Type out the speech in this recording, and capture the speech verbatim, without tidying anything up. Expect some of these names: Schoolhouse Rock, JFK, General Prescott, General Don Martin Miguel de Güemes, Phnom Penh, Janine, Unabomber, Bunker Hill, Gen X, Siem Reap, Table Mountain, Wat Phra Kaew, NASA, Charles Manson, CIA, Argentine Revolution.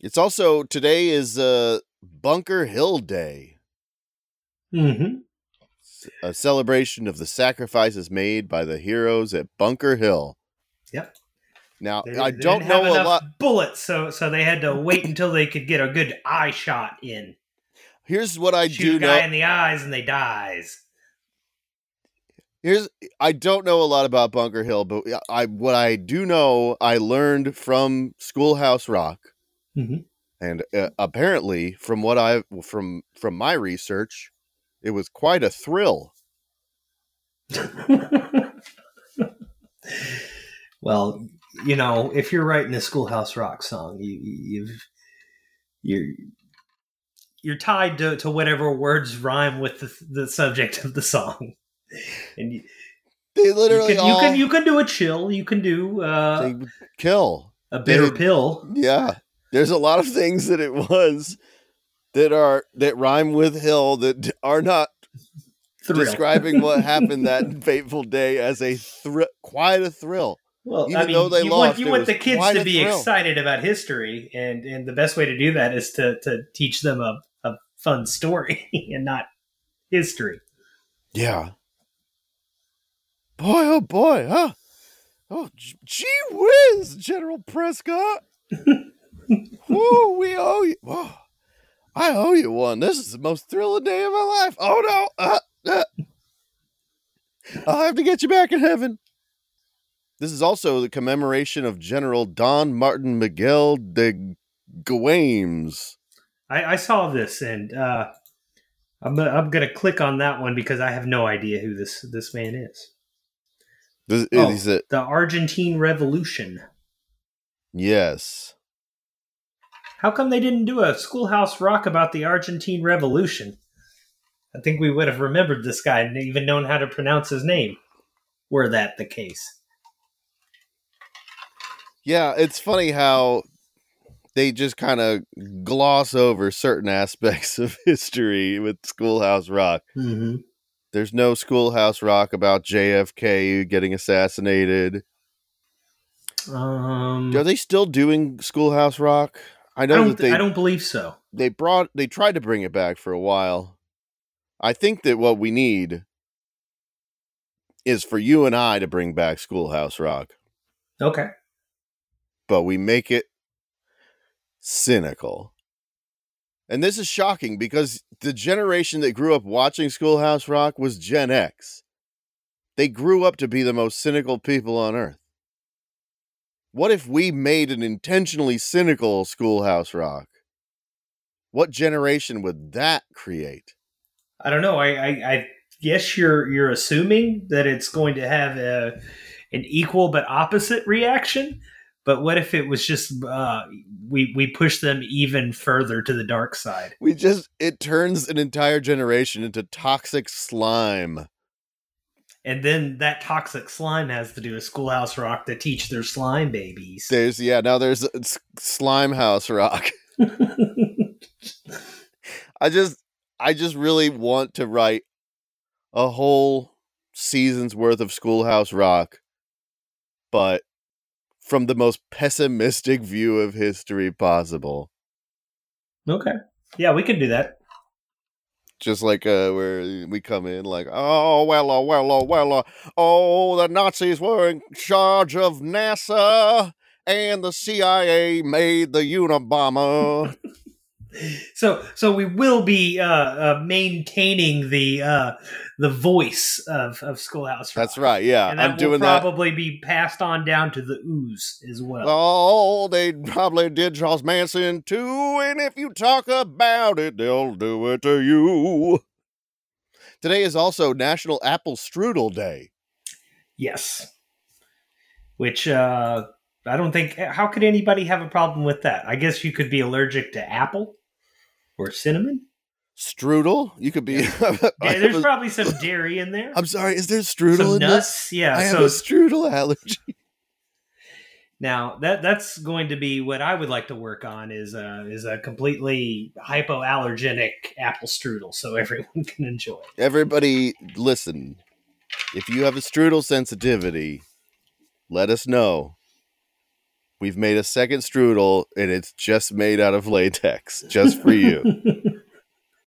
It's also, today is uh, Bunker Hill Day. Mm-hmm. A celebration of the sacrifices made by the heroes at Bunker Hill. Yep. Now, they, I they don't know a lot. Bullets, so so they had to wait until they could get a good eye shot in. Here's what I Shoot do a guy know. in the eyes and they dies. Here's I don't know a lot about Bunker Hill, but I what I do know I learned from Schoolhouse Rock, mm-hmm. and uh, apparently from what I from from my research, it was quite a thrill. Well, you know, if you're writing a Schoolhouse Rock song, you, you've you're you're tied to, to whatever words rhyme with the, the subject of the song, and you, they literally you can, all, you can you can do a chill, you can do uh, kill a bitter they, pill. Yeah, there's a lot of things that it was that are that rhyme with hill that are not thrill. Describing what happened that fateful day as a thr- quite a thrill. Well, Even I mean, they you, lost, want, you want the kids to be thrill. excited about history, and, and the best way to do that is to, to teach them a, a fun story and not history. Yeah. Boy, oh boy, huh? Oh, gee whiz, General Prescott. Whoa, we owe you. Whoa, I owe you one. This is the most thrilling day of my life. Oh, no. Uh, uh. I'll have to get you back in heaven. This is also the commemoration of General Don Martin Miguel de Güemes. I, I saw this, and uh, I'm, I'm going to click on that one because I have no idea who this, this man is. This, oh, is it? The Argentine Revolution. Yes. How come they didn't do a Schoolhouse Rock about the Argentine Revolution? I think we would have remembered this guy and even known how to pronounce his name, were that the case. Yeah, it's funny how they just kind of gloss over certain aspects of history with Schoolhouse Rock. Mm-hmm. There's no Schoolhouse Rock about J F K getting assassinated. Um, Are they still doing Schoolhouse Rock? I know I that they. I don't believe so. They brought. They tried to bring it back for a while. I think that what we need is for you and I to bring back Schoolhouse Rock. Okay. But we make it cynical. And this is shocking because the generation that grew up watching Schoolhouse Rock was Gen X. They grew up to be the most cynical people on earth. What if we made an intentionally cynical Schoolhouse Rock? What generation would that create? I don't know. I, I, I guess you're you're assuming that it's going to have a, an equal but opposite reaction. But what if it was just uh, we we push them even further to the dark side? We just it turns an entire generation into toxic slime, and then that toxic slime has to do a Schoolhouse Rock to teach their slime babies. There's yeah now there's slime house rock. I just I just really want to write a whole season's worth of Schoolhouse Rock, but from the most pessimistic view of history possible. Okay. Yeah, we can do that. Just like uh, where we come in like, oh, well, oh, well, oh, well, oh, oh, the Nazis were in charge of NASA and the C I A made the Unabomber. So, so we will be uh, uh, maintaining the uh, the voice of, of Schoolhouse Rock. That's right, yeah. And that I'm will doing probably that. be passed on down to the ooze as well. Oh, they probably did Charles Manson too, and if you talk about it, they'll do it to you. Today is also National Apple Strudel Day. Yes. Which... Uh, I don't think, how could anybody have a problem with that? I guess you could be allergic to apple or cinnamon. Strudel? You could be. Yeah. Yeah, there's a, probably some dairy in there. I'm sorry, is there strudel some in nuts? This? Yeah. I so, have a strudel allergy. Now, that that's going to be what I would like to work on is a, is a completely hypoallergenic apple strudel so everyone can enjoy it. Everybody, listen. If you have a strudel sensitivity, let us know. We've made a second strudel, and it's just made out of latex, just for you.